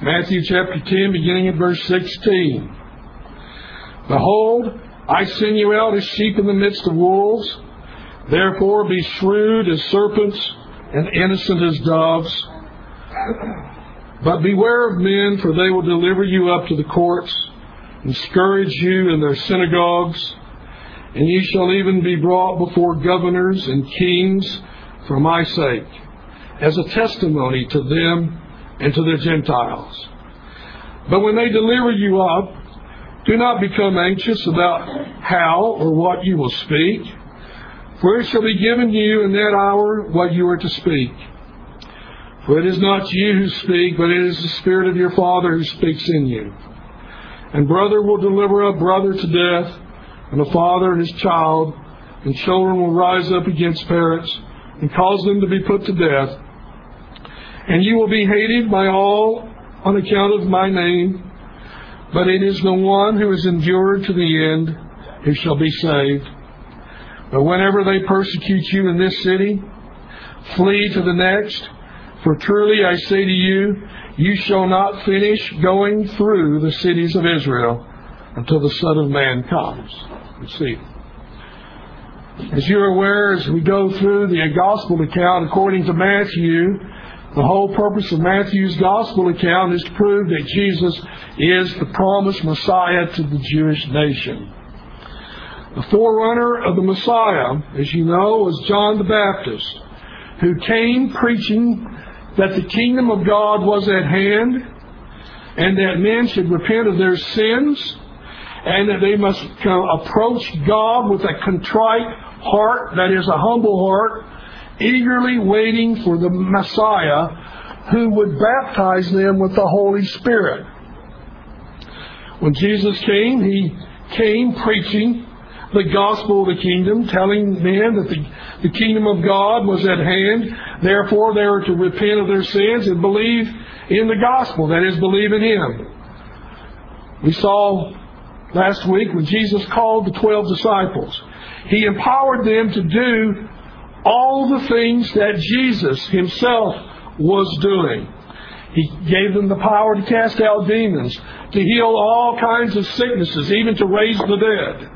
Matthew chapter 10, beginning at verse 16. Behold, I send you out as sheep in the midst of wolves. Therefore be shrewd as serpents and innocent as doves. But beware of men, for they will deliver you up to the courts and scourge you in their synagogues. And you shall even be brought before governors and kings for my sake, as a testimony to them and to the Gentiles. But when they deliver you up, do not become anxious about how or what you will speak, for it shall be given you in that hour what you are to speak. For it is not you who speak, but it is the Spirit of your Father who speaks in you. And brother will deliver up brother to death, and the father and his child, and children will rise up against parents and cause them to be put to death. And you will be hated by all on account of my name, but it is the one who is endured to the end who shall be saved. But whenever they persecute you in this city, flee to the next, for truly I say to you, you shall not finish going through the cities of Israel until the Son of Man comes. You see, as you're aware, as we go through the Gospel account according to Matthew, the whole purpose of Matthew's Gospel account is to prove that Jesus is the promised Messiah to the Jewish nation. The forerunner of the Messiah, as you know, was John the Baptist, who came preaching that the kingdom of God was at hand, and that men should repent of their sins, and that they must approach God with a contrite heart, that is, a humble heart, eagerly waiting for the Messiah who would baptize them with the Holy Spirit. When Jesus came, He came preaching the gospel of the kingdom, telling men that the kingdom of God was at hand. Therefore, they were to repent of their sins and believe in the gospel, that is, believe in Him. We saw last week, when Jesus called the 12 disciples, He empowered them to do all the things that Jesus Himself was doing. He gave them the power to cast out demons, to heal all kinds of sicknesses, even to raise the dead.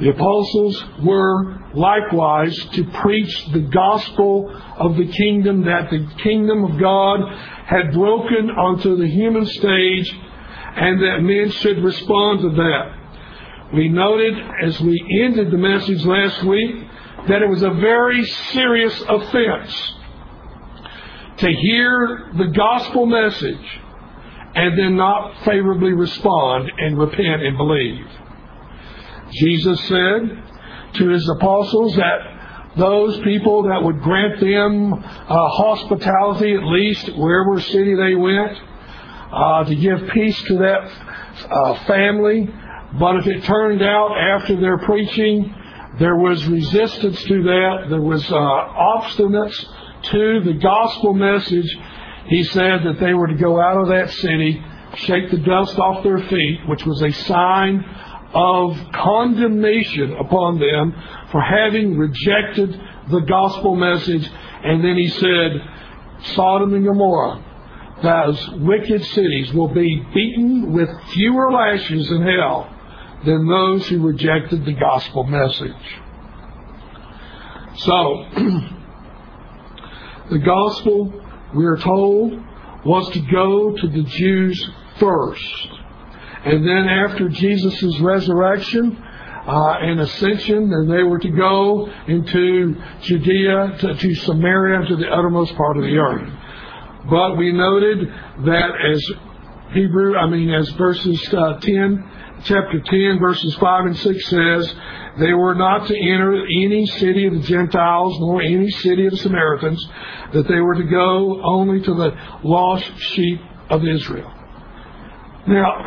The apostles were likewise to preach the gospel of the kingdom, that the kingdom of God had broken onto the human stage, and that men should respond to that. We noted as we ended the message last week that it was a very serious offense to hear the gospel message and then not favorably respond and repent and believe. Jesus said to His apostles that those people that would grant them hospitality, at least wherever city they went, to give peace to that family. But if it turned out after their preaching there was resistance to that, there was obstinance to the gospel message, He said that they were to go out of that city, shake the dust off their feet, which was a sign of condemnation upon them for having rejected the gospel message. And then He said, Sodom and Gomorrah, those wicked cities, will be beaten with fewer lashes in hell than those who rejected the gospel message. So, the gospel, we are told, was to go to the Jews first. And then after Jesus' resurrection and ascension, then they were to go into Judea, to Samaria, to the uttermost part of the earth. But we noted that as verses 10, chapter 10, verses 5 and 6 says, they were not to enter any city of the Gentiles nor any city of the Samaritans, that they were to go only to the lost sheep of Israel. Now,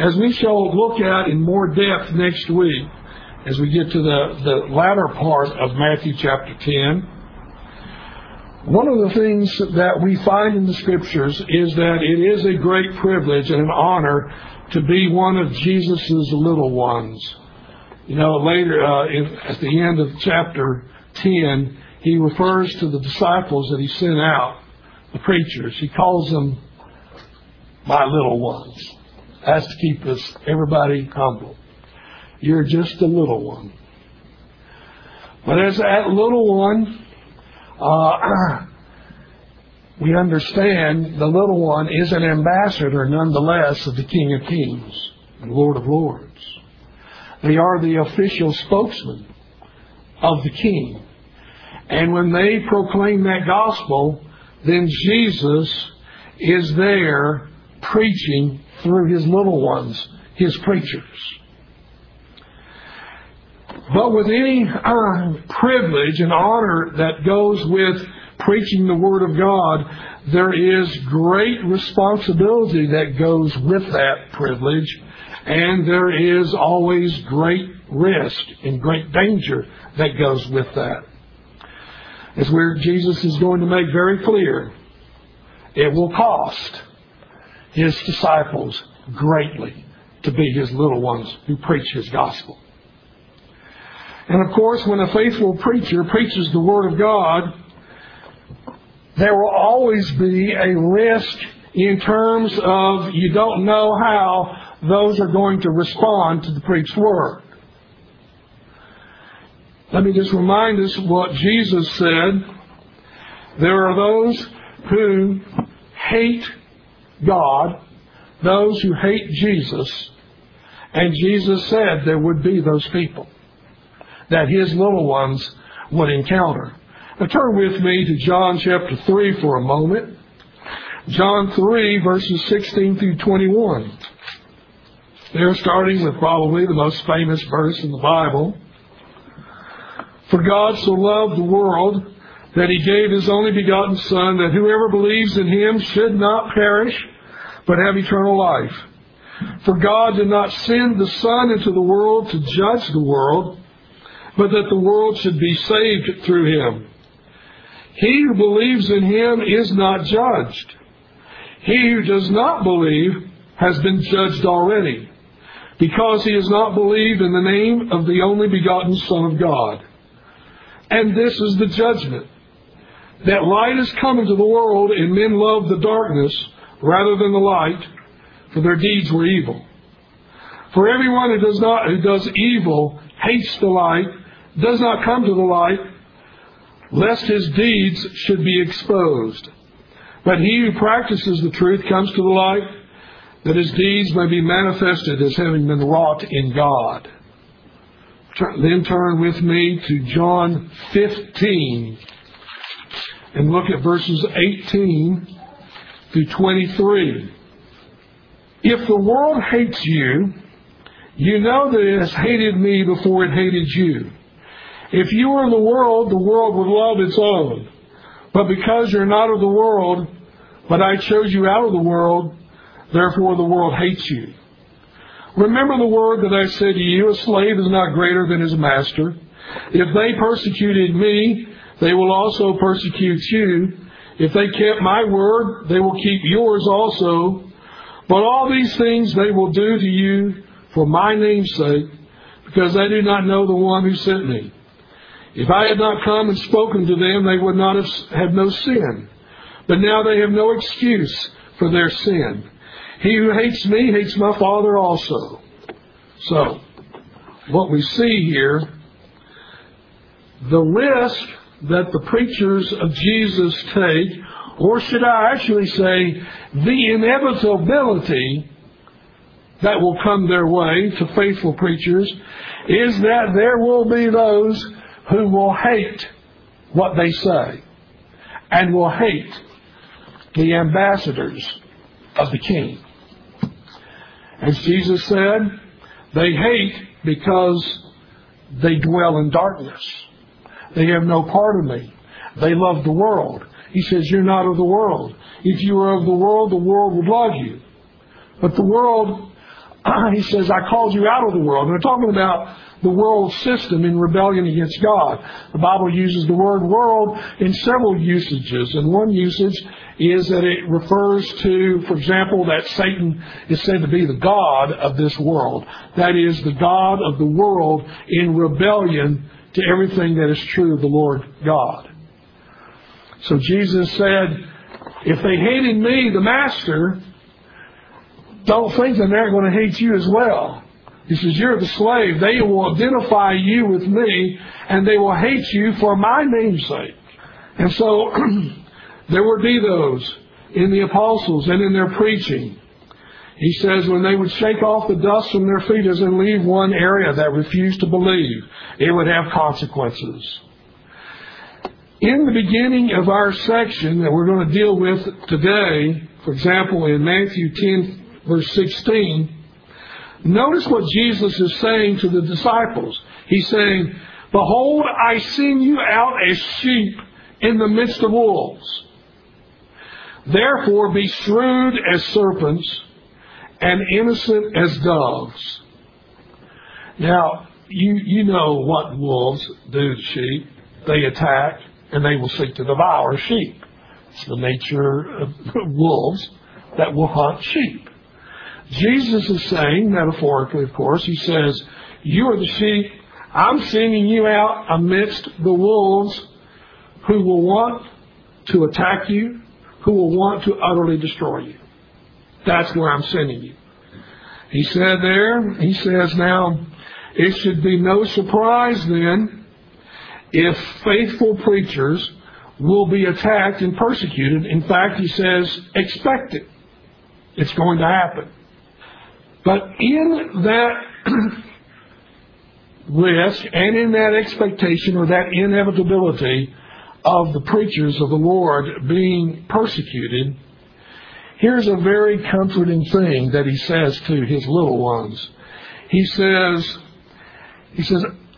as we shall look at in more depth next week, as we get to the latter part of Matthew chapter 10, one of the things that we find in the Scriptures is that it is a great privilege and an honor to be one of Jesus' little ones. You know, later at the end of chapter 10, He refers to the disciples that He sent out the preachers. He calls them my little ones. That's to keep us, everybody, humble. You're just a little one. But as that little one, we understand the little one is an ambassador nonetheless of the King of Kings and Lord of Lords. They are the official spokesman of the King. And when they proclaim that gospel, then Jesus is there preaching through his little ones, his preachers. But with any privilege and honor that goes with preaching the Word of God, there is great responsibility that goes with that privilege, and there is always great risk and great danger that goes with that. It's where Jesus is going to make very clear, it will cost his disciples greatly to be his little ones who preach his gospel. And of course, when a faithful preacher preaches the Word of God, there will always be a risk in terms of you don't know how those are going to respond to the preached Word. Let me just remind us what Jesus said. There are those who hate God, those who hate Jesus, and Jesus said there would be those people that his little ones would encounter. Now turn with me to John chapter 3 for a moment. John 3, verses 16 through 21. They're starting with probably the most famous verse in the Bible. For God so loved the world that he gave his only begotten Son, that whoever believes in him should not perish, but have eternal life. For God did not send the Son into the world to judge the world, but that the world should be saved through him. He who believes in him is not judged. He who does not believe has been judged already, because he has not believed in the name of the only begotten Son of God. And this is the judgment, that light has come into the world, and men loved the darkness rather than the light, for their deeds were evil. For everyone who does evil hates the light, does not come to the light, lest his deeds should be exposed. But he who practices the truth comes to the light, that his deeds may be manifested as having been wrought in God. Then turn with me to John 15 and look at verses 18 through 23. If the world hates you, you know that it has hated me before it hated you. If you were in the world would love its own. But because you're not of the world, but I chose you out of the world, therefore the world hates you. Remember the word that I said to you, a slave is not greater than his master. If they persecuted me, they will also persecute you. If they kept my word, they will keep yours also. But all these things they will do to you for my name's sake, because they do not know the one who sent me. If I had not come and spoken to them, they would not have had no sin. But now they have no excuse for their sin. He who hates me hates my Father also. So, what we see here, the risk that the preachers of Jesus take, or should I actually say, the inevitability that will come their way to faithful preachers, is that there will be those who will hate what they say and will hate the ambassadors of the King. As Jesus said, they hate because they dwell in darkness. They have no part of me. They love the world. He says, you're not of the world. If you were of the world would love you. But the world, he says, I called you out of the world. And we're talking about the world system in rebellion against God. The Bible uses the word world in several usages. And one usage is that it refers to, for example, that Satan is said to be the god of this world. That is, the god of the world in rebellion to everything that is true of the Lord God. So Jesus said, If they hated me, the master, don't think that they're going to hate you as well. He says, you're the slave. They will identify you with me, and they will hate you for my name's sake. And so there would be those in the apostles and in their preaching. He says when they would shake off the dust from their feet as they leave one area that refused to believe, it would have consequences. In the beginning of our section that we're going to deal with today, for example, in Matthew 10, verse 16, notice what Jesus is saying to the disciples. He's saying, behold, I send you out as sheep in the midst of wolves. Therefore be shrewd as serpents and innocent as doves. Now, you know what wolves do to sheep. They attack, and they will seek to devour sheep. It's the nature of wolves that will hunt sheep. Jesus is saying, metaphorically, of course, he says, you are the sheep. I'm sending you out amidst the wolves who will want to attack you, who will want to utterly destroy you. That's where I'm sending you. He says now, it should be no surprise then if faithful preachers will be attacked and persecuted. In fact, he says, expect it. It's going to happen. But in that risk and in that expectation or that inevitability of the preachers of the Lord being persecuted, here's a very comforting thing that he says to his little ones. He says,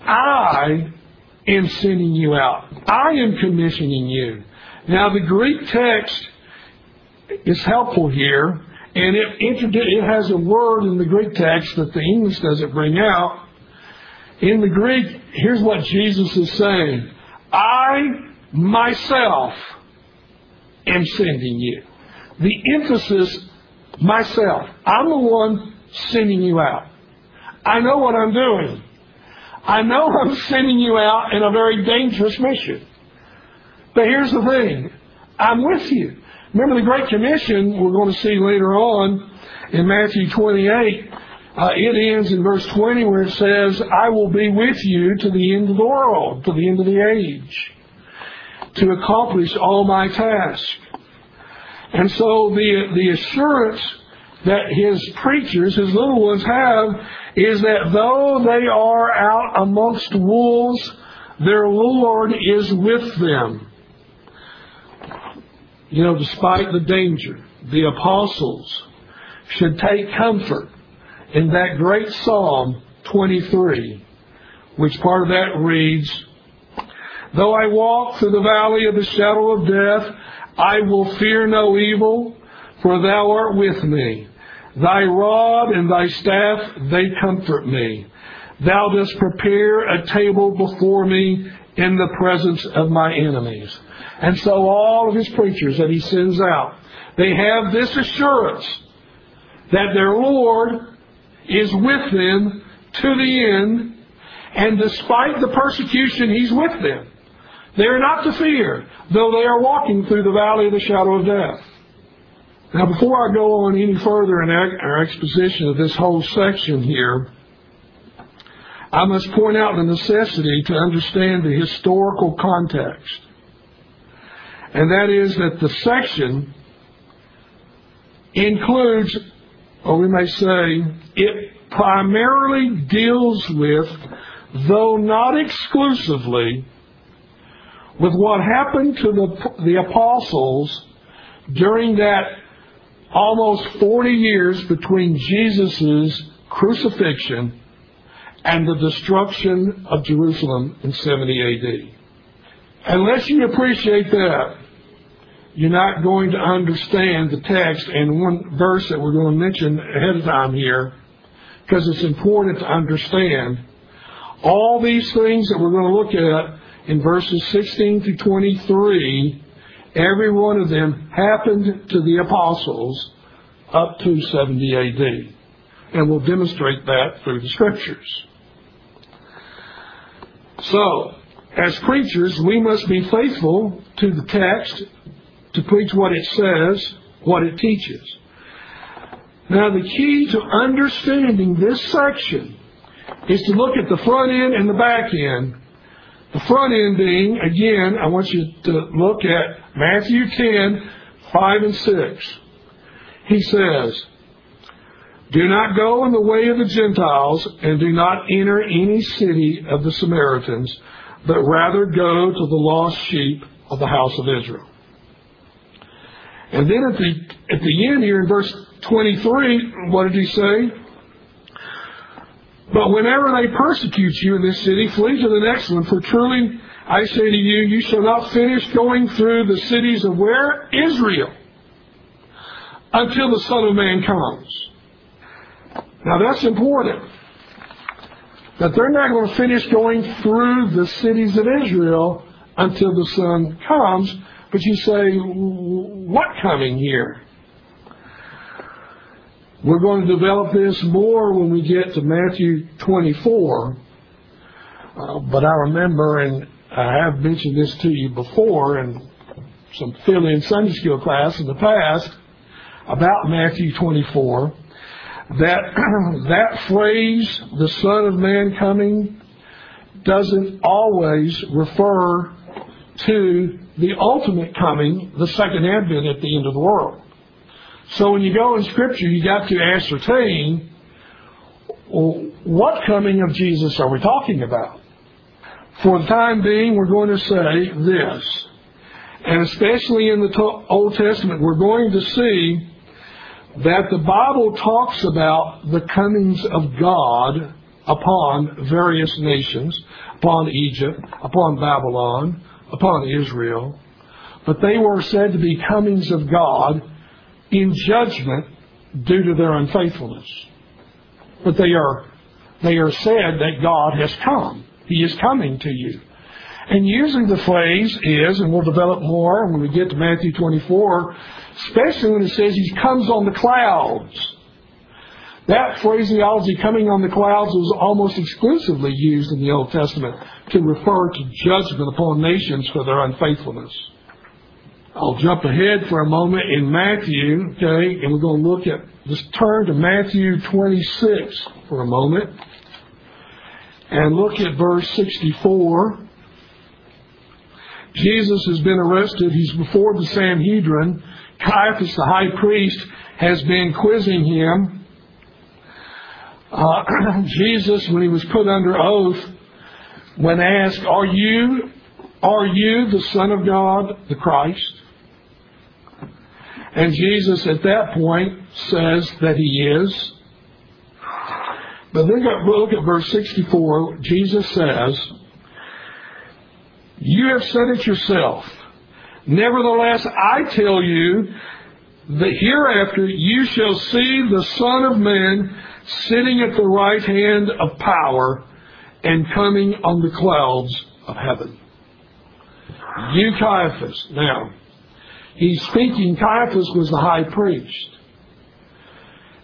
I am sending you out. I am commissioning you. Now, the Greek text is helpful here, and it has a word in the Greek text that the English doesn't bring out. In the Greek, here's what Jesus is saying. I myself am sending you. The emphasis, myself. I'm the one sending you out. I know what I'm doing. I know I'm sending you out in a very dangerous mission. But here's the thing. I'm with you. Remember the Great Commission we're going to see later on in Matthew 28. It ends in verse 20 where it says, I will be with you to the end of the world, to the end of the age, to accomplish all my tasks. And so the assurance that his preachers, his little ones have, is that though they are out amongst wolves, their Lord is with them. You know, despite the danger, the apostles should take comfort in that great Psalm 23, which part of that reads, though I walk through the valley of the shadow of death, I will fear no evil, for thou art with me. Thy rod and thy staff, they comfort me. Thou dost prepare a table before me in the presence of my enemies. And so all of his preachers that he sends out, they have this assurance that their Lord is with them to the end, and despite the persecution, he's with them. They are not to fear, though they are walking through the valley of the shadow of death. Now, before I go on any further in our exposition of this whole section here, I must point out the necessity to understand the historical context. And that is that the section includes, or we may say, it primarily deals with, though not exclusively, with what happened to the apostles during that almost 40 years between Jesus' crucifixion and the destruction of Jerusalem in 70 AD. Unless you appreciate that, you're not going to understand the text and one verse that we're going to mention ahead of time here, because it's important to understand all these things that we're going to look at. In verses 16 through 23, every one of them happened to the apostles up to 70 AD. And we'll demonstrate that through the Scriptures. So, as preachers, we must be faithful to the text, to preach what it says, what it teaches. Now, the key to understanding this section is to look at the front end and the back end. The front end being, again, I want you to look at Matthew 10, 5 and 6. He says, "Do not go in the way of the Gentiles, and do not enter any city of the Samaritans, but rather go to the lost sheep of the house of Israel." And then at the end here in verse 23, what did he say? "But whenever they persecute you in this city, flee to the next one. For truly, I say to you, you shall not finish going through the cities of" where? Israel. "Until the Son of Man comes." Now that's important. That they're not going to finish going through the cities of Israel until the Son comes. But you say, what coming here? We're going to develop this more when we get to Matthew 24. But I remember, and I have mentioned this to you before in some fill-in Sunday school class in the past, about Matthew 24, that phrase, "the Son of Man coming," doesn't always refer to the ultimate coming, the second advent at the end of the world. So when you go in Scripture, you got to ascertain, well, what coming of Jesus are we talking about? For the time being, we're going to say this, and especially in the Old Testament, we're going to see that the Bible talks about the comings of God upon various nations, upon Egypt, upon Babylon, upon Israel, but they were said to be comings of God in judgment due to their unfaithfulness. But they are said that God has come. He is coming to you. And usually the phrase is, and we'll develop more when we get to Matthew 24, especially when it says He comes on the clouds. That phraseology, coming on the clouds, was almost exclusively used in the Old Testament to refer to judgment upon nations for their unfaithfulness. I'll jump ahead for a moment in Matthew, okay, and we're going to look at, just turn to Matthew 26 for a moment, and look at verse 64. Jesus has been arrested. He's before the Sanhedrin. Caiaphas, the high priest, has been quizzing him. Jesus, when he was put under oath, when asked, "Are you the Son of God, the Christ?" And Jesus at that point says that he is. But then look at verse 64. Jesus says, "You have said it yourself. Nevertheless, I tell you that hereafter you shall see the Son of Man sitting at the right hand of power and coming on the clouds of heaven." You, Caiaphas. Now, he's speaking, Caiaphas was the high priest.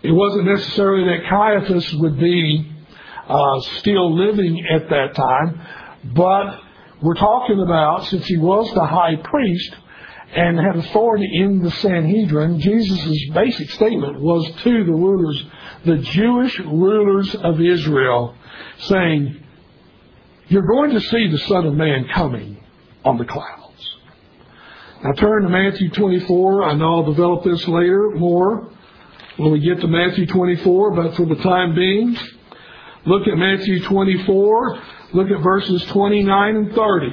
It wasn't necessarily that Caiaphas would be still living at that time, but we're talking about, since he was the high priest and had authority in the Sanhedrin, Jesus' basic statement was to the rulers, the Jewish rulers of Israel, saying, "You're going to see the Son of Man coming on the clouds." Now turn to Matthew 24. I know I'll develop this later more when we get to Matthew 24, but for the time being, look at Matthew 24. Look at verses 29 and 30.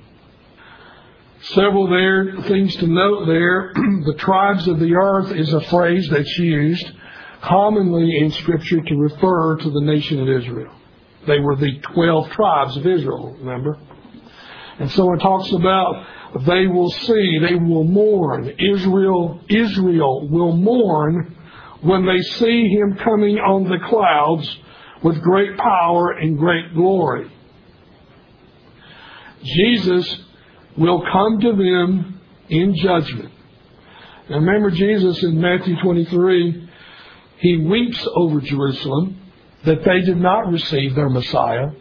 Several things to note there. The tribes of the earth is a phrase that's used commonly in Scripture to refer to the nation of Israel. They were the 12 tribes of Israel, remember? And so it talks about They will see, they will mourn. Israel will mourn when they see him coming on the clouds with great power and great glory. Jesus will come to them in judgment. Now remember Jesus in Matthew 23, he weeps over Jerusalem that they did not receive their Messiah.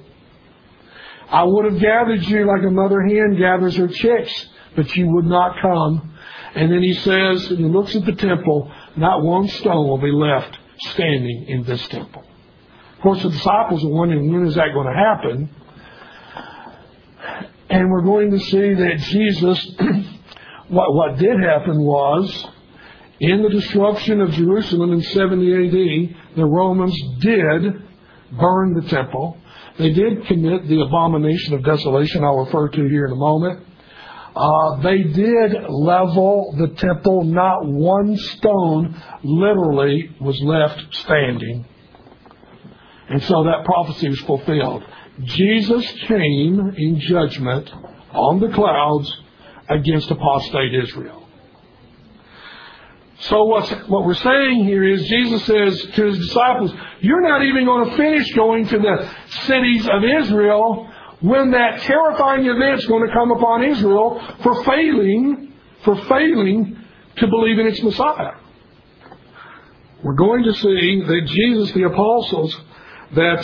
I would have gathered you like a mother hen gathers her chicks, but you would not come. And then he says, and he looks at the temple, not one stone will be left standing in this temple. Of course, the disciples are wondering, when is that going to happen? And we're going to see that Jesus, what did happen was, in the destruction of Jerusalem in 70 AD, the Romans did burn the temple. They did commit the abomination of desolation I'll refer to here in a moment. They did level the temple. Not one stone literally was left standing. And so that prophecy was fulfilled. Jesus came in judgment on the clouds against apostate Israel. So what we're saying here is Jesus says to his disciples, you're not even going to finish going to the cities of Israel when that terrifying event's going to come upon Israel for failing to believe in its Messiah. We're going to see that Jesus, the apostles, that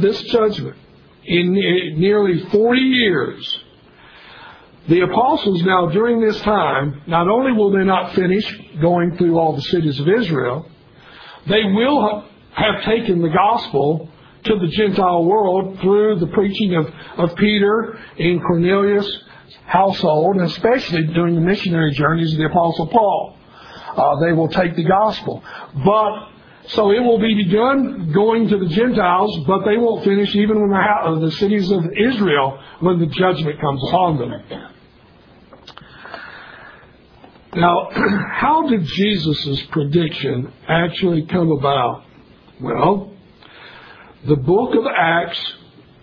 this judgment, in nearly 40 years, the apostles now during this time, not only will they not finish going through all the cities of Israel, they will have taken the gospel to the Gentile world through the preaching of Peter and Cornelius' household, and especially during the missionary journeys of the Apostle Paul. They will take the gospel. So it will be begun going to the Gentiles, but they won't finish even when the cities of Israel when the judgment comes upon them. Now, how did Jesus' prediction actually come about? Well, the book of Acts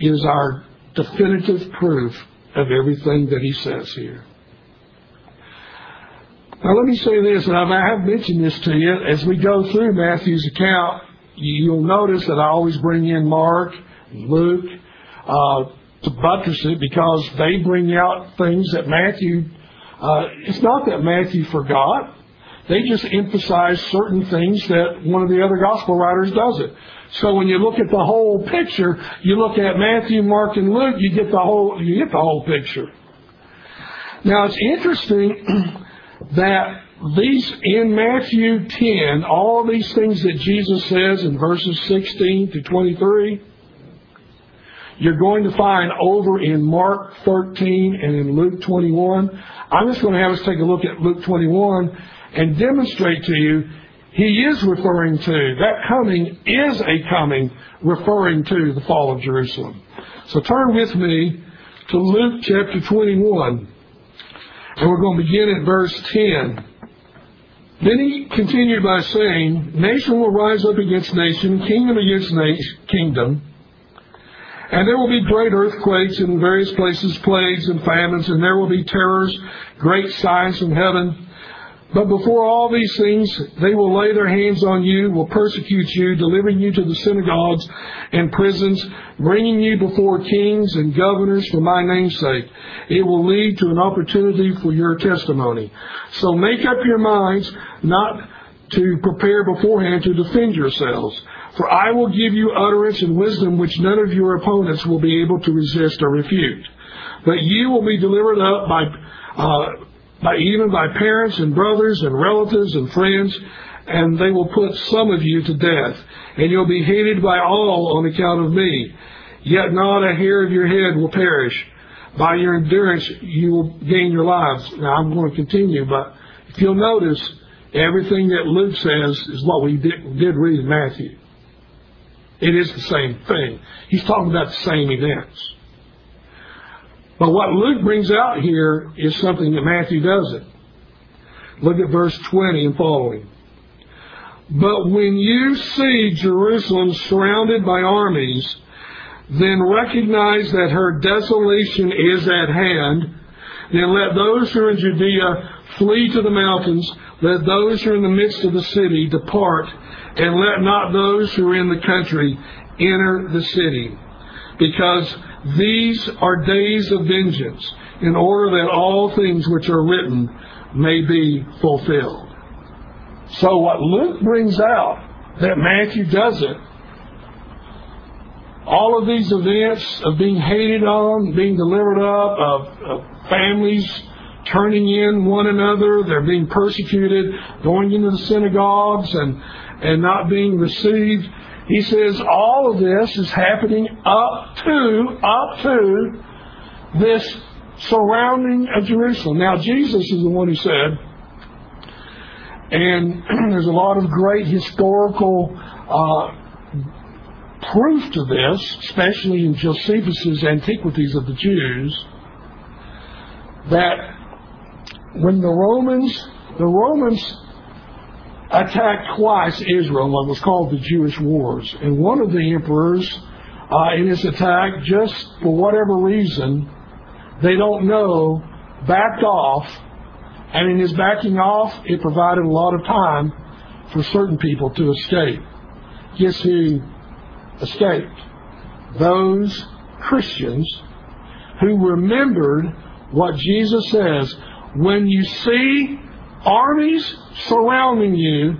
is our definitive proof of everything that he says here. Now let me say this, and I have mentioned this to you. As we go through Matthew's account, you'll notice that I always bring in Mark and Luke to buttress it because they bring out things that Matthew... it's not that Matthew forgot. They just emphasize certain things that one of the other gospel writers doesn't. So when you look at the whole picture, you look at Matthew, Mark, and Luke, you get the whole picture. Now it's interesting... that these in Matthew 10, all these things that Jesus says in verses 16 to 23, you're going to find over in Mark 13 and in Luke 21. I'm just going to have us take a look at Luke 21 and demonstrate to you he is referring to, that coming is a coming referring to the fall of Jerusalem. So turn with me to Luke chapter 21. And we're going to begin at verse 10. Then he continued by saying, nation will rise up against nation, kingdom against kingdom. And there will be great earthquakes in various places, plagues and famines, and there will be terrors, great signs from heaven. But before all these things, they will lay their hands on you, will persecute you, delivering you to the synagogues and prisons, bringing you before kings and governors for my name's sake. It will lead to an opportunity for your testimony. So make up your minds not to prepare beforehand to defend yourselves. For I will give you utterance and wisdom which none of your opponents will be able to resist or refute. But you will be delivered up by parents and brothers and relatives and friends, and they will put some of you to death, and you'll be hated by all on account of me. Yet not a hair of your head will perish. By your endurance you will gain your lives. Now I'm going to continue, but if you'll notice, everything that Luke says is what we did read in Matthew. It is the same thing. He's talking about the same events. But what Luke brings out here is something that Matthew doesn't. Look at verse 20 and following. But when you see Jerusalem surrounded by armies, then recognize that her desolation is at hand. Then let those who are in Judea flee to the mountains. Let those who are in the midst of the city depart. And let not those who are in the country enter the city. Because these are days of vengeance, in order that all things which are written may be fulfilled. So what Luke brings out, that Matthew doesn't, all of these events of being hated on, being delivered up, of families turning in one another, they're being persecuted, going into the synagogues and not being received. He says all of this is happening up to this surrounding of Jerusalem. Now Jesus is the one who said, and there's a lot of great historical proof to this, especially in Josephus' Antiquities of the Jews, that when the Romans attacked twice Israel, what was called the Jewish Wars, and one of the emperors in his attack, just for whatever reason, they don't know, backed off, and in his backing off, it provided a lot of time for certain people to escape. Guess who escaped? Those Christians who remembered what Jesus says, when you see armies surrounding you,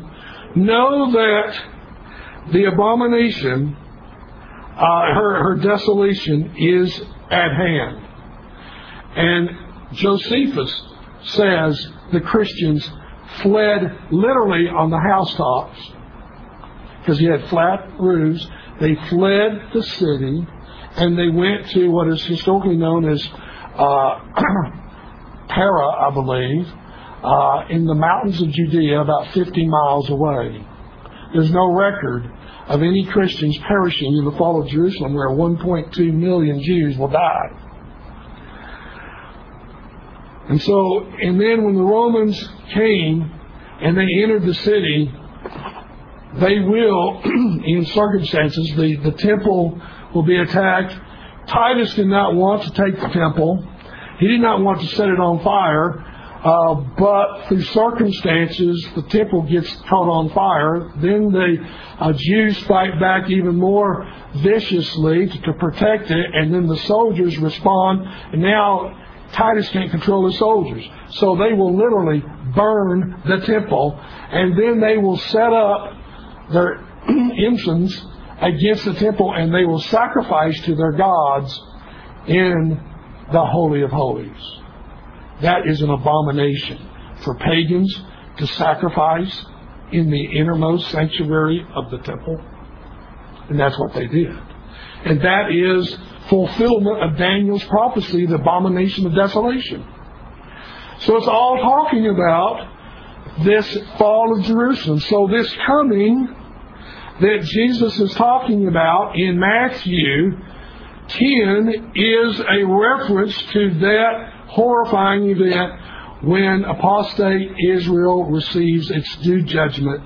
know that the abomination, her desolation is at hand. And Josephus says the Christians fled literally on the housetops because you had flat roofs. They fled the city and they went to what is historically known as Para, I believe, in the mountains of Judea, about 50 miles away. There's no record of any Christians perishing in the fall of Jerusalem, where 1.2 million Jews will die. And then when the Romans came and they entered the city, they will, in circumstances, the temple will be attacked. Titus did not want to take the temple. He did not want to set it on fire. But through circumstances, the temple gets caught on fire. Then the Jews fight back even more viciously to protect it. And then the soldiers respond. And now Titus can't control his soldiers. So they will literally burn the temple, and then they will set up their ensigns against the temple, and they will sacrifice to their gods in the Holy of Holies. That is an abomination for pagans to sacrifice in the innermost sanctuary of the temple. And that's what they did. And that is fulfillment of Daniel's prophecy, the abomination of desolation. So it's all talking about this fall of Jerusalem. So this coming that Jesus is talking about in Matthew 10 is a reference to that horrifying event when apostate Israel receives its due judgment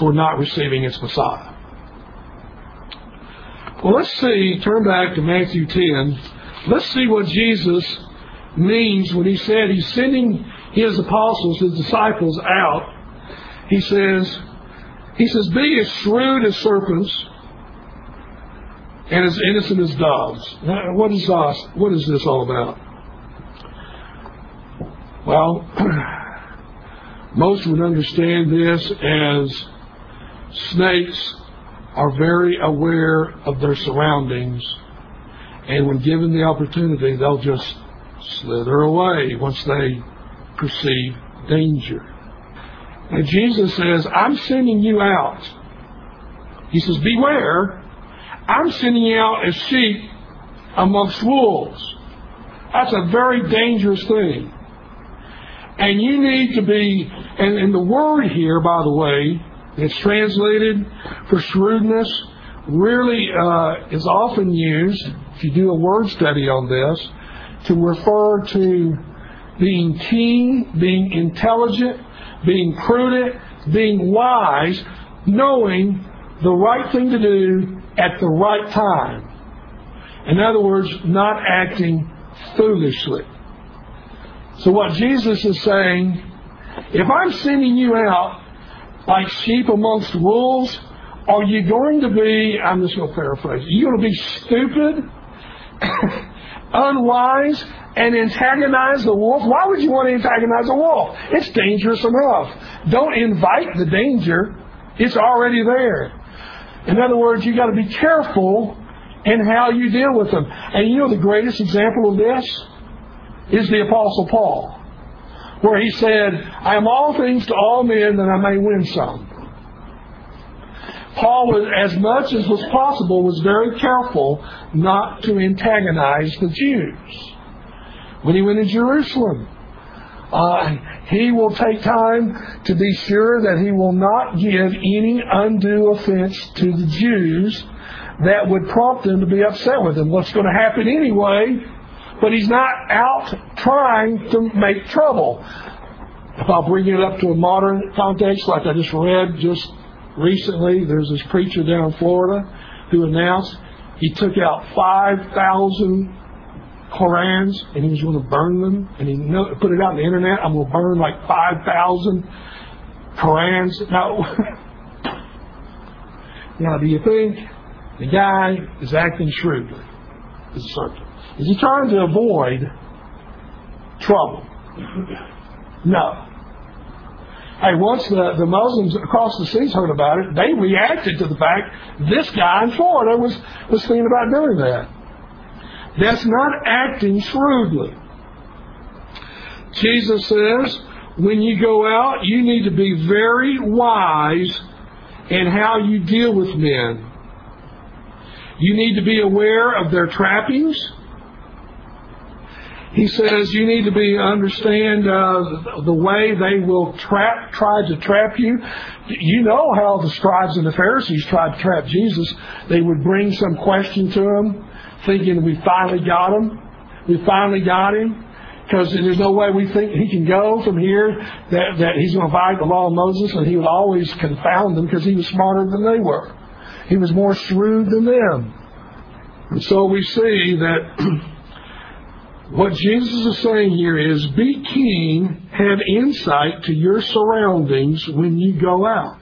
for not receiving its Messiah. Well, let's see, turn back to Matthew 10. Let's see what Jesus means when he said he's sending his apostles, his disciples out. He says, be as shrewd as serpents and as innocent as doves. Now, what is this all about? Well, most would understand this as snakes are very aware of their surroundings, and when given the opportunity, they'll just slither away once they perceive danger. And Jesus says, I'm sending you out. He says, beware. I'm sending you out as sheep amongst wolves. That's a very dangerous thing. And you need to be, and the word here, by the way, it's translated for shrewdness, really is often used, if you do a word study on this, to refer to being keen, being intelligent, being prudent, being wise, knowing the right thing to do at the right time. In other words, not acting foolishly. So what Jesus is saying, if I'm sending you out like sheep amongst wolves, are you going to be, I'm just going to paraphrase, are you going to be stupid, unwise, and antagonize the wolf? Why would you want to antagonize a wolf? It's dangerous enough. Don't invite the danger. It's already there. In other words, you've got to be careful in how you deal with them. And you know the greatest example of this is the Apostle Paul, where he said, I am all things to all men that I may win some. Paul, as much as was possible, was very careful not to antagonize the Jews. When he went to Jerusalem, he will take time to be sure that he will not give any undue offense to the Jews that would prompt them to be upset with him. What's going to happen anyway, but he's not out trying to make trouble. If I bring it up to a modern context, like I just read just recently, there's this preacher down in Florida who announced he took out 5,000 Korans and he was going to burn them, and he put it out on the internet, I'm going to burn like 5,000 Korans. Now do you think the guy is acting shrewdly? Is he trying to avoid trouble? No. Hey, once the Muslims across the seas heard about it, they reacted to the fact this guy in Florida was thinking about doing that. That's not acting shrewdly. Jesus says, when you go out, you need to be very wise in how you deal with men. You need to be aware of their trappings. He says you need to understand the way they will try to trap you. You know how the scribes and the Pharisees tried to trap Jesus. They would bring some question to him, thinking we finally got him. We finally got him. Because there's no way we think he can go from here, that he's going to violate the law of Moses, and he would always confound them because he was smarter than they were. He was more shrewd than them. And so we see that what Jesus is saying here is, be keen, have insight to your surroundings when you go out.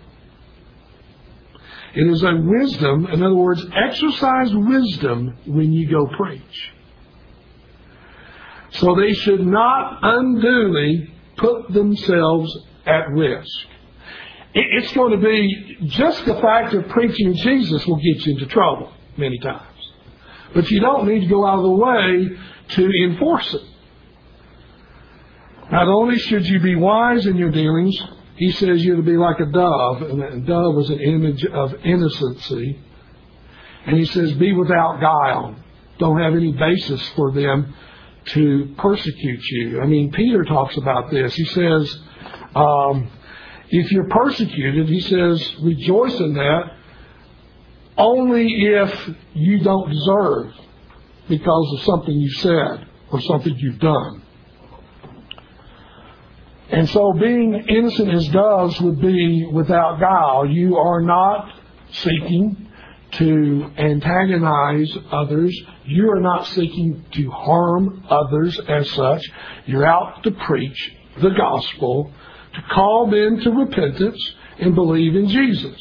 It is a wisdom, in other words, exercise wisdom when you go preach. So they should not unduly put themselves at risk. It's going to be just the fact of preaching Jesus will get you into trouble many times. But you don't need to go out of the way to enforce it. Not only should you be wise in your dealings, he says you're to be like a dove, and a dove was an image of innocency. And he says, be without guile. Don't have any basis for them to persecute you. I mean, Peter talks about this. He says, if you're persecuted, he says, rejoice in that, only if you don't deserve, because of something you said or something you've done. And so being innocent as doves would be without guile. You are not seeking to antagonize others. You are not seeking to harm others as such. You're out to preach the gospel, to call men to repentance and believe in Jesus.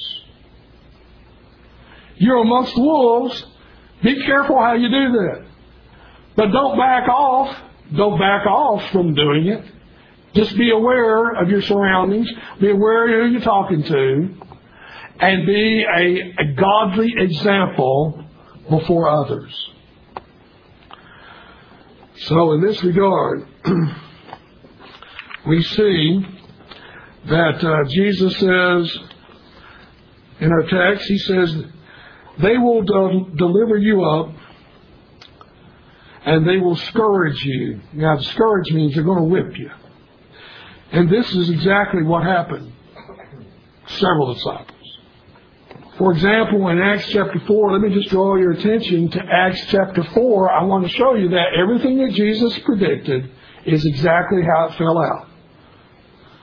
You're amongst wolves. Be careful how you do that. But don't back off. Don't back off from doing it. Just be aware of your surroundings. Be aware of who you're talking to. And be a godly example before others. So in this regard, we see that Jesus says in our text, he says, they will deliver you up, and they will scourge you. Now, scourge means they're going to whip you. And this is exactly what happened to several disciples. For example, in Acts chapter 4, let me just draw your attention to Acts chapter 4. I want to show you that everything that Jesus predicted is exactly how it fell out.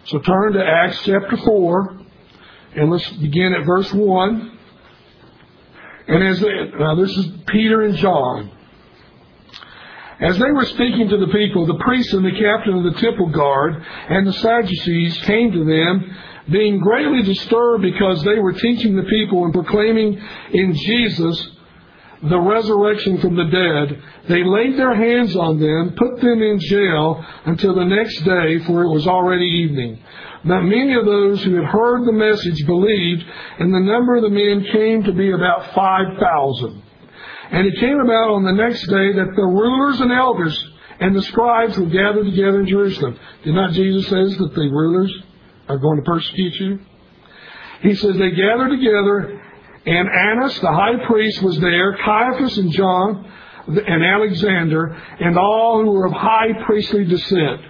So turn to Acts chapter 4, and let's begin at verse 1. And now this is Peter and John. As they were speaking to the people, the priests and the captain of the temple guard and the Sadducees came to them, being greatly disturbed because they were teaching the people and proclaiming in Jesus the resurrection from the dead. They laid their hands on them, put them in jail until the next day, for it was already evening. But many of those who had heard the message believed, and the number of the men came to be about 5,000. And it came about on the next day that the rulers and elders and the scribes were gathered together in Jerusalem. Did not Jesus say that the rulers are going to persecute you? He says they gathered together, and Annas, the high priest, was there, Caiaphas and John and Alexander, and all who were of high priestly descent.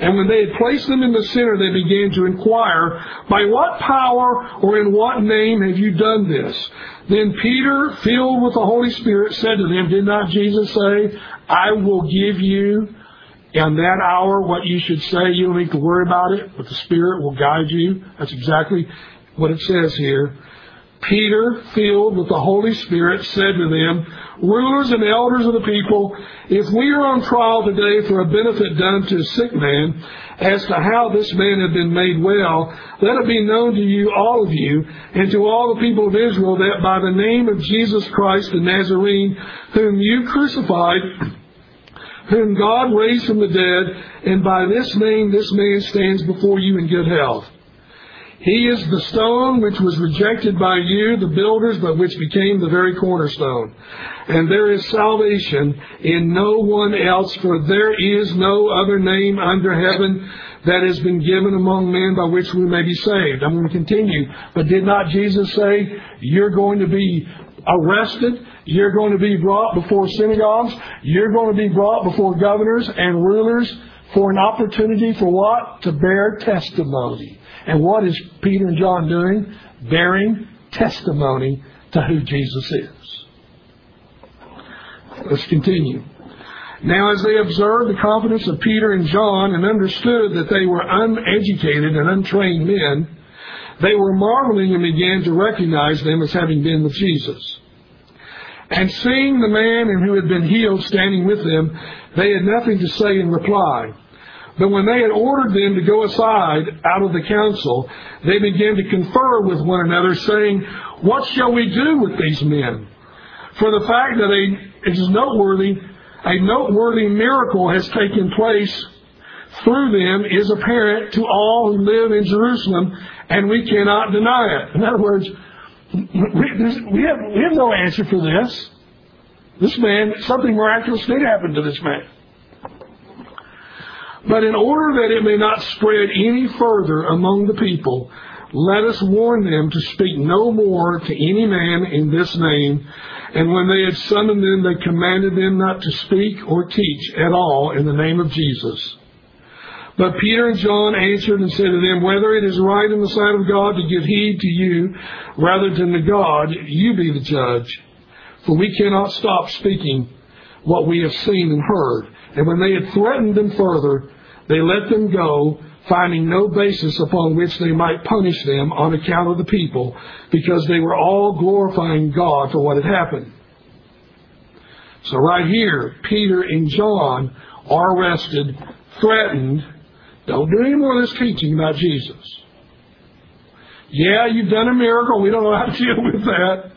And when they had placed them in the center, they began to inquire, by what power or in what name have you done this? Then Peter, filled with the Holy Spirit, said to them, did not Jesus say, I will give you in that hour what you should say. You don't need to worry about it, but the Spirit will guide you. That's exactly what it says here. Peter, filled with the Holy Spirit, said to them, rulers and elders of the people, if we are on trial today for a benefit done to a sick man, as to how this man had been made well, let it be known to you, all of you, and to all the people of Israel, that by the name of Jesus Christ the Nazarene, whom you crucified, whom God raised from the dead, and by this name this man stands before you in good health. He is the stone which was rejected by you, the builders, but which became the very cornerstone. And there is salvation in no one else, for there is no other name under heaven that has been given among men by which we may be saved. I'm going to continue. But did not Jesus say, you're going to be arrested, you're going to be brought before synagogues, you're going to be brought before governors and rulers for an opportunity for what? To bear testimony. And what is Peter and John doing? Bearing testimony to who Jesus is. Let's continue. Now, as they observed the confidence of Peter and John and understood that they were uneducated and untrained men, they were marveling and began to recognize them as having been with Jesus. And seeing the man who had been healed standing with them, they had nothing to say in reply. But when they had ordered them to go aside out of the council, they began to confer with one another, saying, what shall we do with these men? For the fact that a noteworthy miracle has taken place through them is apparent to all who live in Jerusalem, and we cannot deny it. In other words, we have no answer for this. This man, something miraculous did happen to this man. But in order that it may not spread any further among the people, let us warn them to speak no more to any man in this name. And when they had summoned them, they commanded them not to speak or teach at all in the name of Jesus. But Peter and John answered and said to them, whether it is right in the sight of God to give heed to you rather than to God, you be the judge. For we cannot stop speaking what we have seen and heard. And when they had threatened them further, they let them go, finding no basis upon which they might punish them on account of the people, because they were all glorifying God for what had happened. So right here, Peter and John are arrested, threatened. Don't do any more of this teaching about Jesus. Yeah, you've done a miracle. We don't know how to deal with that.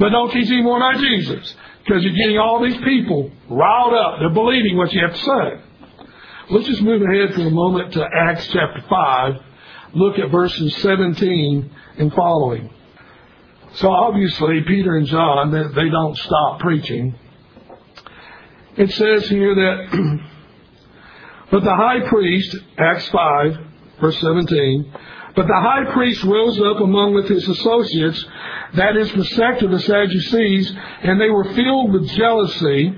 But don't teach any more about Jesus, because you're getting all these people riled up. They're believing what you have to say. Let's just move ahead for a moment to Acts chapter 5. Look at verses 17 and following. So obviously, Peter and John, they don't stop preaching. It says here that, but the high priest, Acts 5, verse 17, but the high priest rose up among with his associates, that is the sect of the Sadducees, and they were filled with jealousy,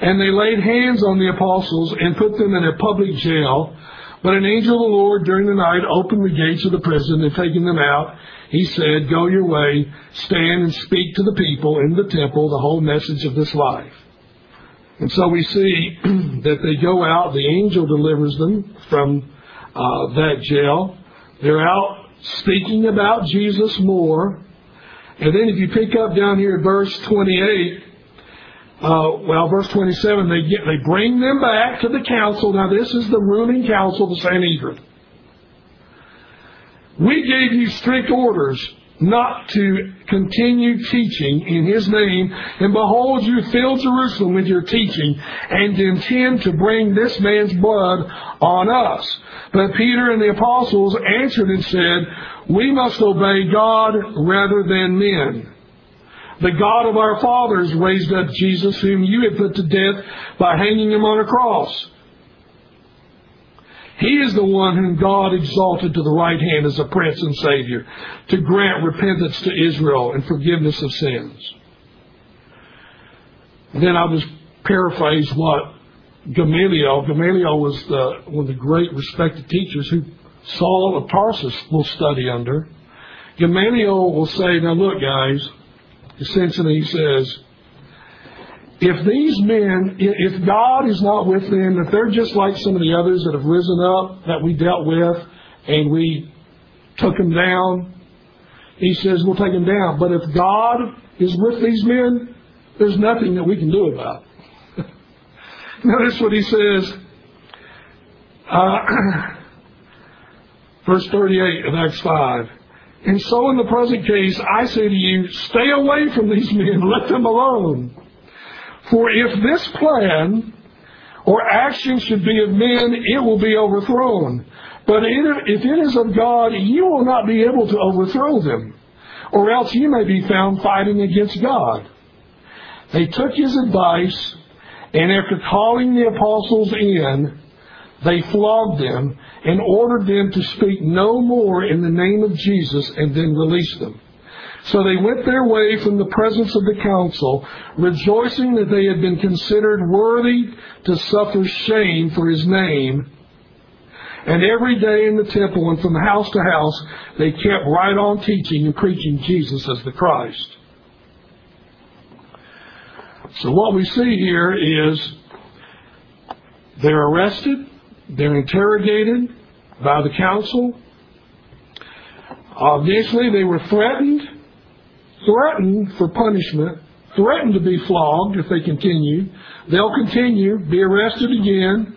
and they laid hands on the apostles and put them in a public jail. But an angel of the Lord during the night opened the gates of the prison, and taking them out, he said, go your way, stand and speak to the people in the temple the whole message of this life. And so we see that they go out, the angel delivers them from that jail. They're out speaking about Jesus more. And then if you pick up down here at verse 28, Well, verse 27, they bring them back to the council. Now, this is the ruling council, the Sanhedrin. We gave you strict orders not to continue teaching in His name, and behold, you fill Jerusalem with your teaching, and intend to bring this man's blood on us. But Peter and the apostles answered and said, we must obey God rather than men. The God of our fathers raised up Jesus, whom you had put to death by hanging Him on a cross. He is the one whom God exalted to the right hand as a Prince and Savior, to grant repentance to Israel and forgiveness of sins. And then I'll just paraphrase what Gamaliel was one of the great respected teachers who Saul of Tarsus will study under. Gamaliel will say, now look guys, essentially he says, if these men, if God is not with them, if they're just like some of the others that have risen up, that we dealt with, and we took them down, he says, we'll take them down. But if God is with these men, there's nothing that we can do about it. Notice what he says, verse 38 of Acts 5. And so in the present case, I say to you, stay away from these men, let them alone. For if this plan or action should be of men, it will be overthrown. But if it is of God, you will not be able to overthrow them, or else you may be found fighting against God. They took his advice, and after calling the apostles in, they flogged them and ordered them to speak no more in the name of Jesus, and then released them. So they went their way from the presence of the council, rejoicing that they had been considered worthy to suffer shame for his name. And every day in the temple and from house to house, they kept right on teaching and preaching Jesus as the Christ. So what we see here is they're arrested, they're interrogated by the council. Obviously, they were threatened for punishment, threatened to be flogged if they continue. They'll continue, be arrested again.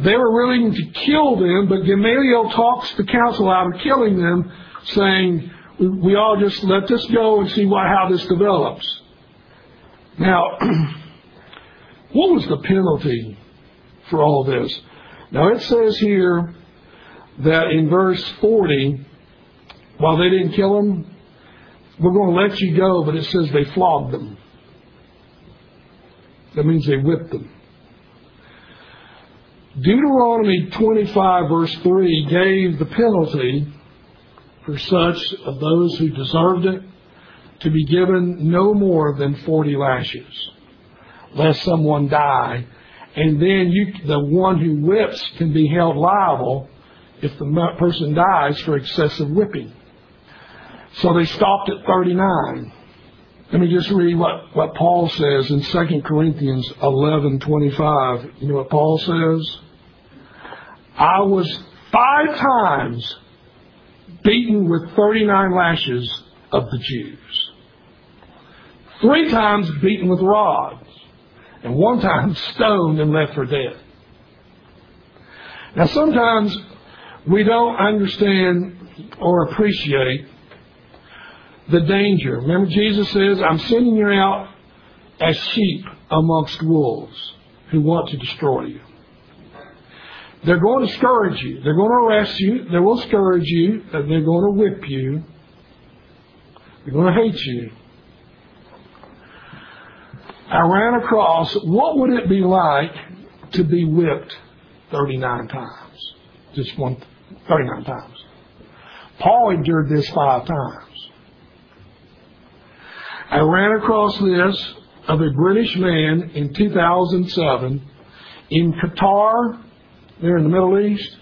They were willing to kill them, but Gamaliel talks the council out of killing them, saying, we all just let this go and see how this develops. Now, what was the penalty for all this? Now, it says here that in verse 40, while they didn't kill them, we're going to let you go, but it says they flogged them. That means they whipped them. Deuteronomy 25, verse 3, gave the penalty for such of those who deserved it to be given no more than 40 lashes, lest someone die. And then the one who whips can be held liable if the person dies for excessive whipping. So they stopped at 39. Let me just read what Paul says in 2 Corinthians 11:25. You know what Paul says? I was 5 times beaten with 39 lashes of the Jews. 3 times beaten with rods. And 1 time stoned and left for dead. Now sometimes we don't understand or appreciate the danger. Remember, Jesus says, I'm sending you out as sheep amongst wolves who want to destroy you. They're going to scourge you. They're going to arrest you. They will scourge you. They're going to whip you. They're going to hate you. I ran across, what would it be like to be whipped 39 times? Just 39 times. Paul endured this 5 times. I ran across this of a British man in 2007 in Qatar, there in the Middle East.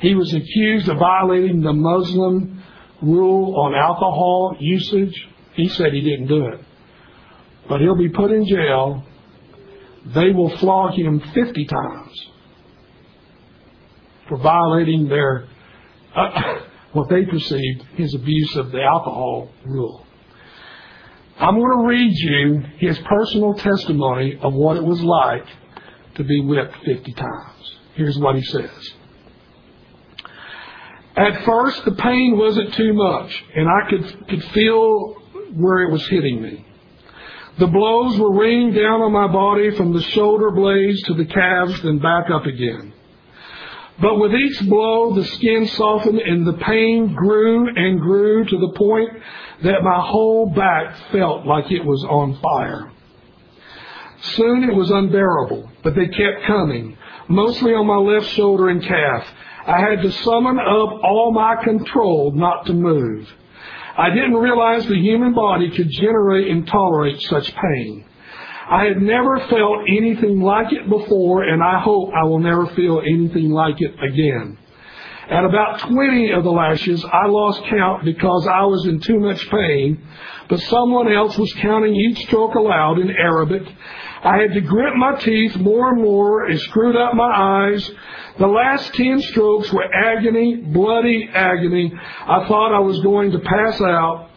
He was accused of violating the Muslim rule on alcohol usage. He said he didn't do it. But he'll be put in jail. They will flog him 50 times for violating their what they perceived his abuse of the alcohol rule. I'm going to read you his personal testimony of what it was like to be whipped 50 times. Here's what he says. At first, the pain wasn't too much, and I could feel where it was hitting me. The blows were raining down on my body from the shoulder blades to the calves, then back up again. But with each blow, the skin softened and the pain grew and grew to the point that my whole back felt like it was on fire. Soon it was unbearable, but they kept coming, mostly on my left shoulder and calf. I had to summon up all my control not to move. I didn't realize the human body could generate and tolerate such pain. I had never felt anything like it before, and I hope I will never feel anything like it again. At about 20 of the lashes, I lost count because I was in too much pain, but someone else was counting each stroke aloud in Arabic. I had to grit my teeth more and more and screwed up my eyes. The last 10 strokes were agony, bloody agony. I thought I was going to pass out.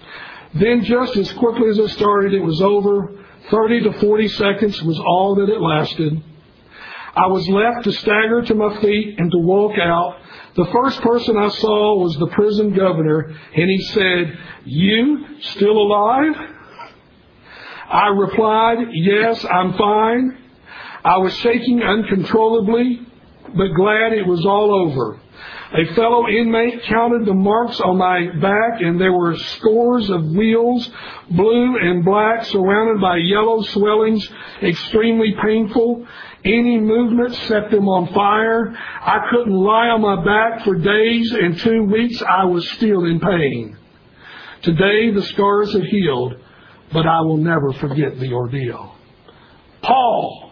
Then just as quickly as it started, it was over. 30 to 40 seconds was all that it lasted. I was left to stagger to my feet and to walk out. The first person I saw was the prison governor, and he said, "You still alive?" I replied, "Yes, I'm fine." I was shaking uncontrollably, but glad it was all over. A fellow inmate counted the marks on my back, and there were scores of wheals, blue and black, surrounded by yellow swellings, extremely painful. Any movement set them on fire. I couldn't lie on my back for days, and 2 weeks I was still in pain. Today the scars have healed, but I will never forget the ordeal. Paul,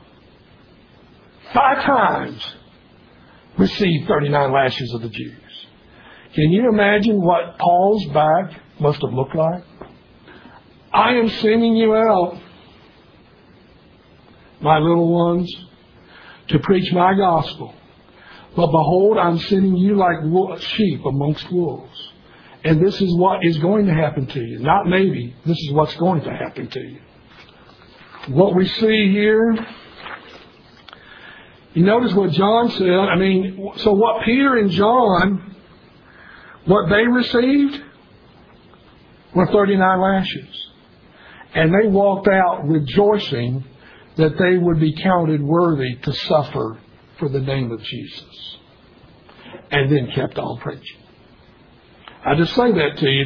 5 times, received 39 lashes of the Jews. Can you imagine what Paul's back must have looked like? I am sending you out, my little ones, to preach my gospel. But behold, I'm sending you like sheep amongst wolves. And this is what is going to happen to you. Not maybe. This is what's going to happen to you. What we see here, you notice what John said. So what Peter and John, what they received were 39 lashes. And they walked out rejoicing that they would be counted worthy to suffer for the name of Jesus. And then kept on preaching. I just say that to you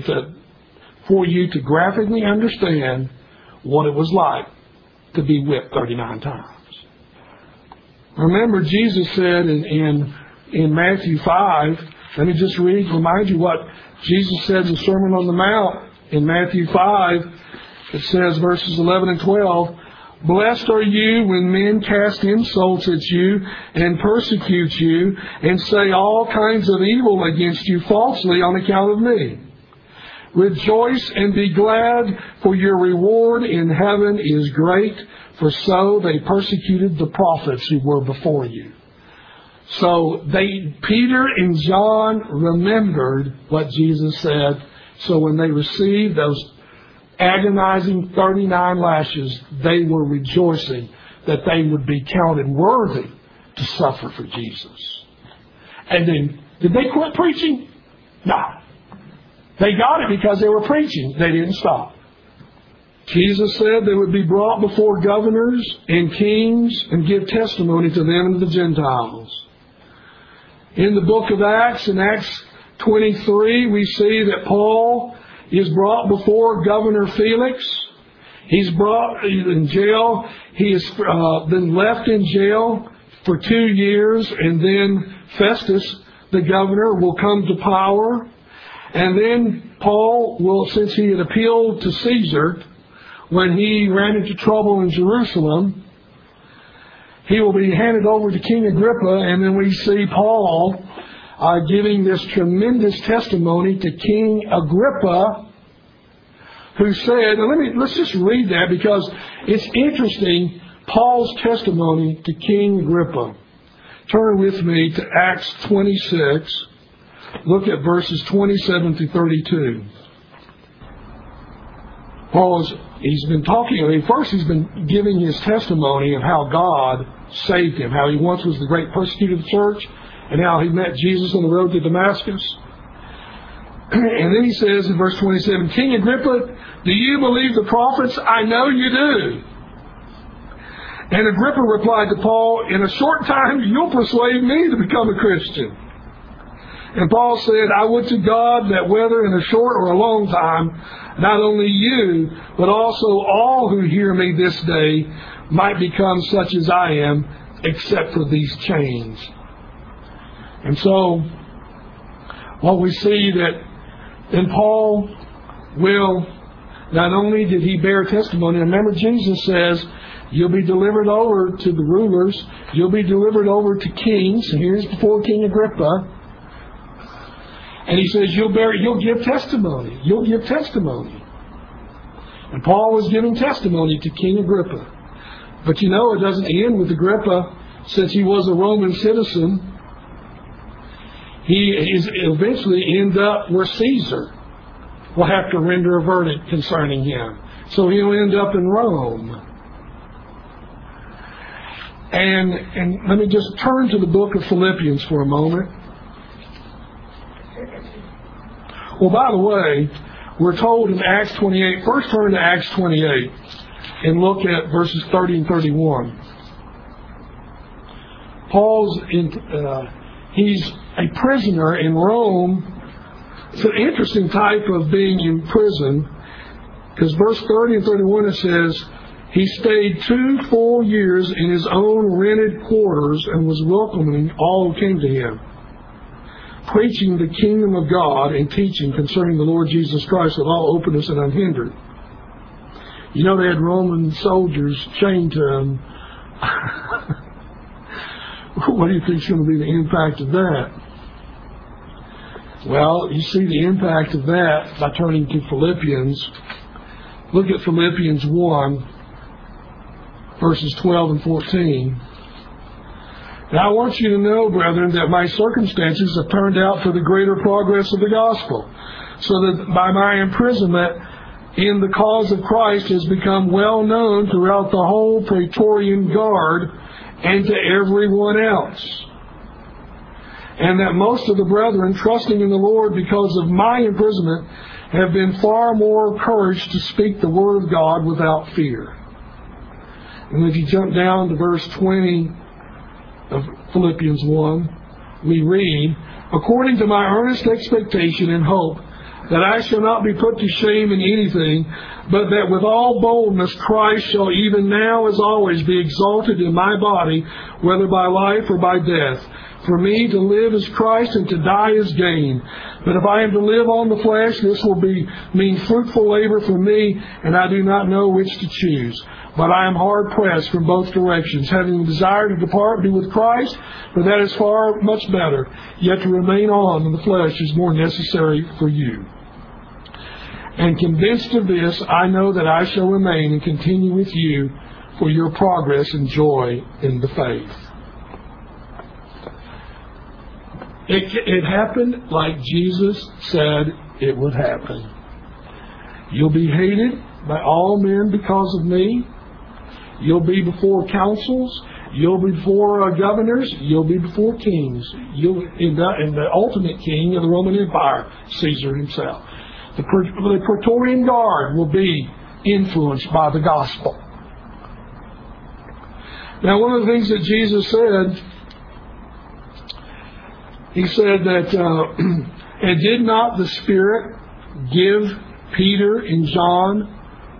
for you to graphically understand what it was like to be whipped 39 times. Remember, Jesus said in Matthew 5, let me just remind you what Jesus said in the Sermon on the Mount in Matthew 5. It says, verses 11 and 12, "Blessed are you when men cast insults at you and persecute you and say all kinds of evil against you falsely on account of me. Rejoice and be glad, for your reward in heaven is great, for so they persecuted the prophets who were before you." So Peter and John remembered what Jesus said. So when they received those agonizing 39 lashes, they were rejoicing that they would be counted worthy to suffer for Jesus. And then, did they quit preaching? No. They got it because they were preaching. They didn't stop. Jesus said they would be brought before governors and kings and give testimony to them and to the Gentiles. In the book of Acts, in Acts 23, we see that Paul is brought before Governor Felix. He's brought in jail. He is then left in jail for 2 years, and then Festus, the governor, will come to power. And then Paul will, since he had appealed to Caesar when he ran into trouble in Jerusalem, he will be handed over to King Agrippa, and then we see Paul giving this tremendous testimony to King Agrippa, who said, and let's just read that because it's interesting, Paul's testimony to King Agrippa. Turn with me to Acts 26. Look at verses 27 through 32. Paul's, he's been talking, I mean, first he's been giving his testimony of how God saved him, how he once was the great persecutor of the church, and how he met Jesus on the road to Damascus. And then he says in verse 27, King Agrippa, do you believe the prophets? I know you do. And Agrippa replied to Paul, in a short time you'll persuade me to become a Christian. And Paul said, I would to God that whether in a short or a long time, not only you, but also all who hear me this day might become such as I am, except for these chains. And so, well, we see that in Paul will, not only did he bear testimony, remember Jesus says, you'll be delivered over to the rulers, you'll be delivered over to kings, and here's before King Agrippa. And he says, you'll give testimony. You'll give testimony. And Paul was giving testimony to King Agrippa. But you know, it doesn't end with Agrippa. Since he was a Roman citizen, he is eventually end up where Caesar will have to render a verdict concerning him. So he'll end up in Rome. And let me just turn to the book of Philippians for a moment. Well, by the way, we're told in Acts 28, first turn to Acts 28 and look at verses 30 and 31. Paul's, he's a prisoner in Rome. It's an interesting type of being in prison, because verse 30 and 31, it says, he stayed 2 full years in his own rented quarters and was welcoming all who came to him, preaching the kingdom of God and teaching concerning the Lord Jesus Christ with all openness and unhindered. You know, they had Roman soldiers chained to him. What do you think is going to be the impact of that? Well, you see the impact of that by turning to Philippians. Look at Philippians 1, verses 12 and 14. And I want you to know, brethren, that my circumstances have turned out for the greater progress of the gospel, so that by my imprisonment in the cause of Christ has become well known throughout the whole Praetorian Guard and to everyone else. And that most of the brethren, trusting in the Lord because of my imprisonment, have been far more encouraged to speak the word of God without fear. And if you jump down to verse 20 of Philippians 1, we read, according to my earnest expectation and hope that I shall not be put to shame in anything, but that with all boldness Christ shall even now as always be exalted in my body, whether by life or by death. For me to live is Christ and to die is gain. But if I am to live on the flesh, this will mean fruitful labor for me, and I do not know which to choose. But I am hard pressed from both directions, having a desire to depart and be with Christ, for that is far much better. Yet to remain on in the flesh is more necessary for you. And convinced of this, I know that I shall remain and continue with you for your progress and joy in the faith. It happened like Jesus said it would happen. You'll be hated by all men because of me. You'll be before councils. You'll be before governors. You'll be before kings. And the ultimate king of the Roman Empire, Caesar himself. The Praetorian Guard will be influenced by the gospel. Now, one of the things that Jesus said, he said that, and did not the Spirit give Peter and John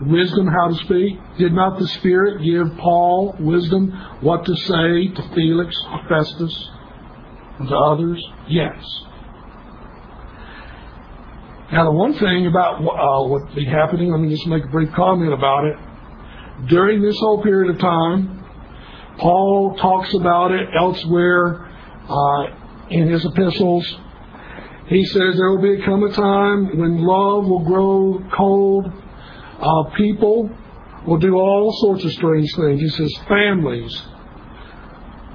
wisdom how to speak? Did not the Spirit give Paul wisdom what to say to Felix, to Festus, and to others? Yes. Now, the one thing about what would be happening, let me just make a brief comment about it. During this whole period of time, Paul talks about it elsewhere in his epistles. He says there will come a time when love will grow cold. People will do all sorts of strange things. He says families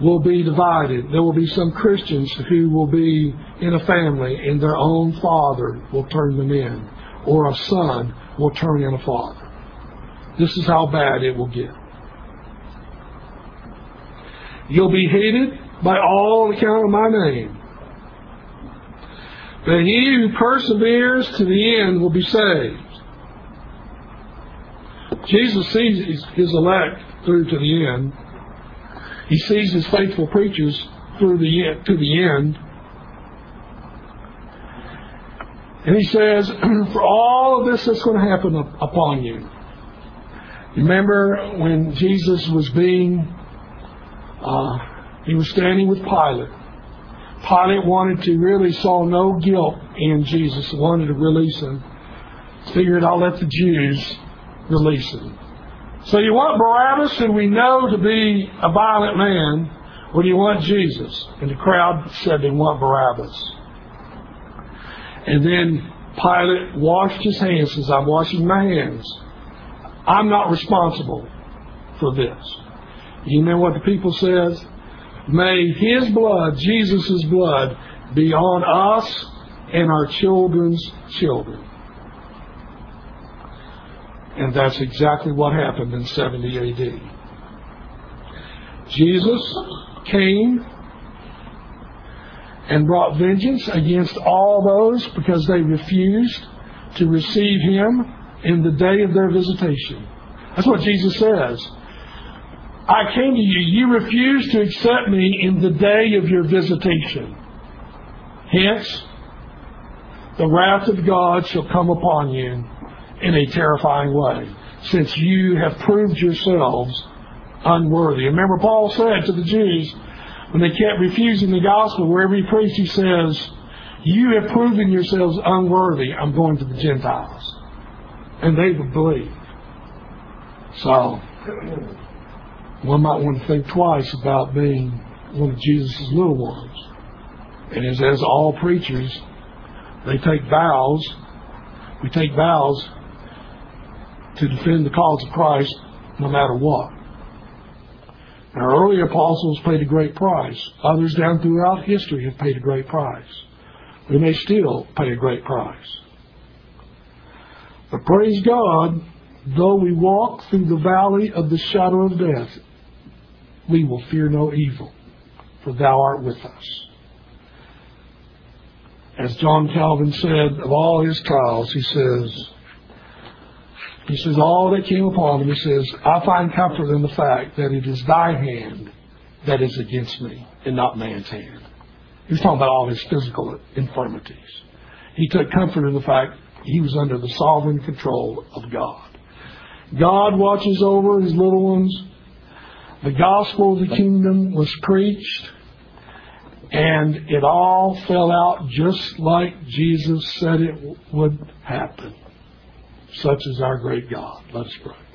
will be divided. There will be some Christians who will be in a family and their own father will turn them in, or a son will turn in a father. This is how bad it will get. You'll be hated by all on account of my name. But he who perseveres to the end will be saved. Jesus sees his elect through to the end. He sees his faithful preachers to the end. And he says, for all of this that's going to happen upon you. Remember when Jesus was he was standing with Pilate. Pilate saw no guilt in Jesus, wanted to release him. Figured, I'll let the Jews release him. So you want Barabbas, who we know to be a violent man, or do you want Jesus? And the crowd said they want Barabbas. And then Pilate washed his hands, says, I'm washing my hands. I'm not responsible for this. You know what the people says? May his blood, Jesus' blood, be on us and our children's children. And that's exactly what happened in 70 AD. Jesus came and brought vengeance against all those because they refused to receive him in the day of their visitation. That's what Jesus says. I came to you. You refused to accept me in the day of your visitation. Hence, the wrath of God shall come upon you in a terrifying way, since you have proved yourselves unworthy. Remember, Paul said to the Jews, when they kept refusing the gospel, wherever he preached, he says, you have proven yourselves unworthy. I'm going to the Gentiles. And they would believe. So, one might want to think twice about being one of Jesus' little ones. And as all preachers, they take vows. We take vows to defend the cause of Christ no matter what. Our early apostles paid a great price. Others down throughout history have paid a great price. We may still pay a great price. But praise God, though we walk through the valley of the shadow of death, we will fear no evil, for thou art with us. As John Calvin said, of all his trials, he says, all that came upon him, he says, I find comfort in the fact that it is thy hand that is against me and not man's hand. He was talking about all his physical infirmities. He took comfort in the fact he was under the sovereign control of God. God watches over his little ones. The gospel of the kingdom was preached, and it all fell out just like Jesus said it would happen. Such is our great God. Let us pray.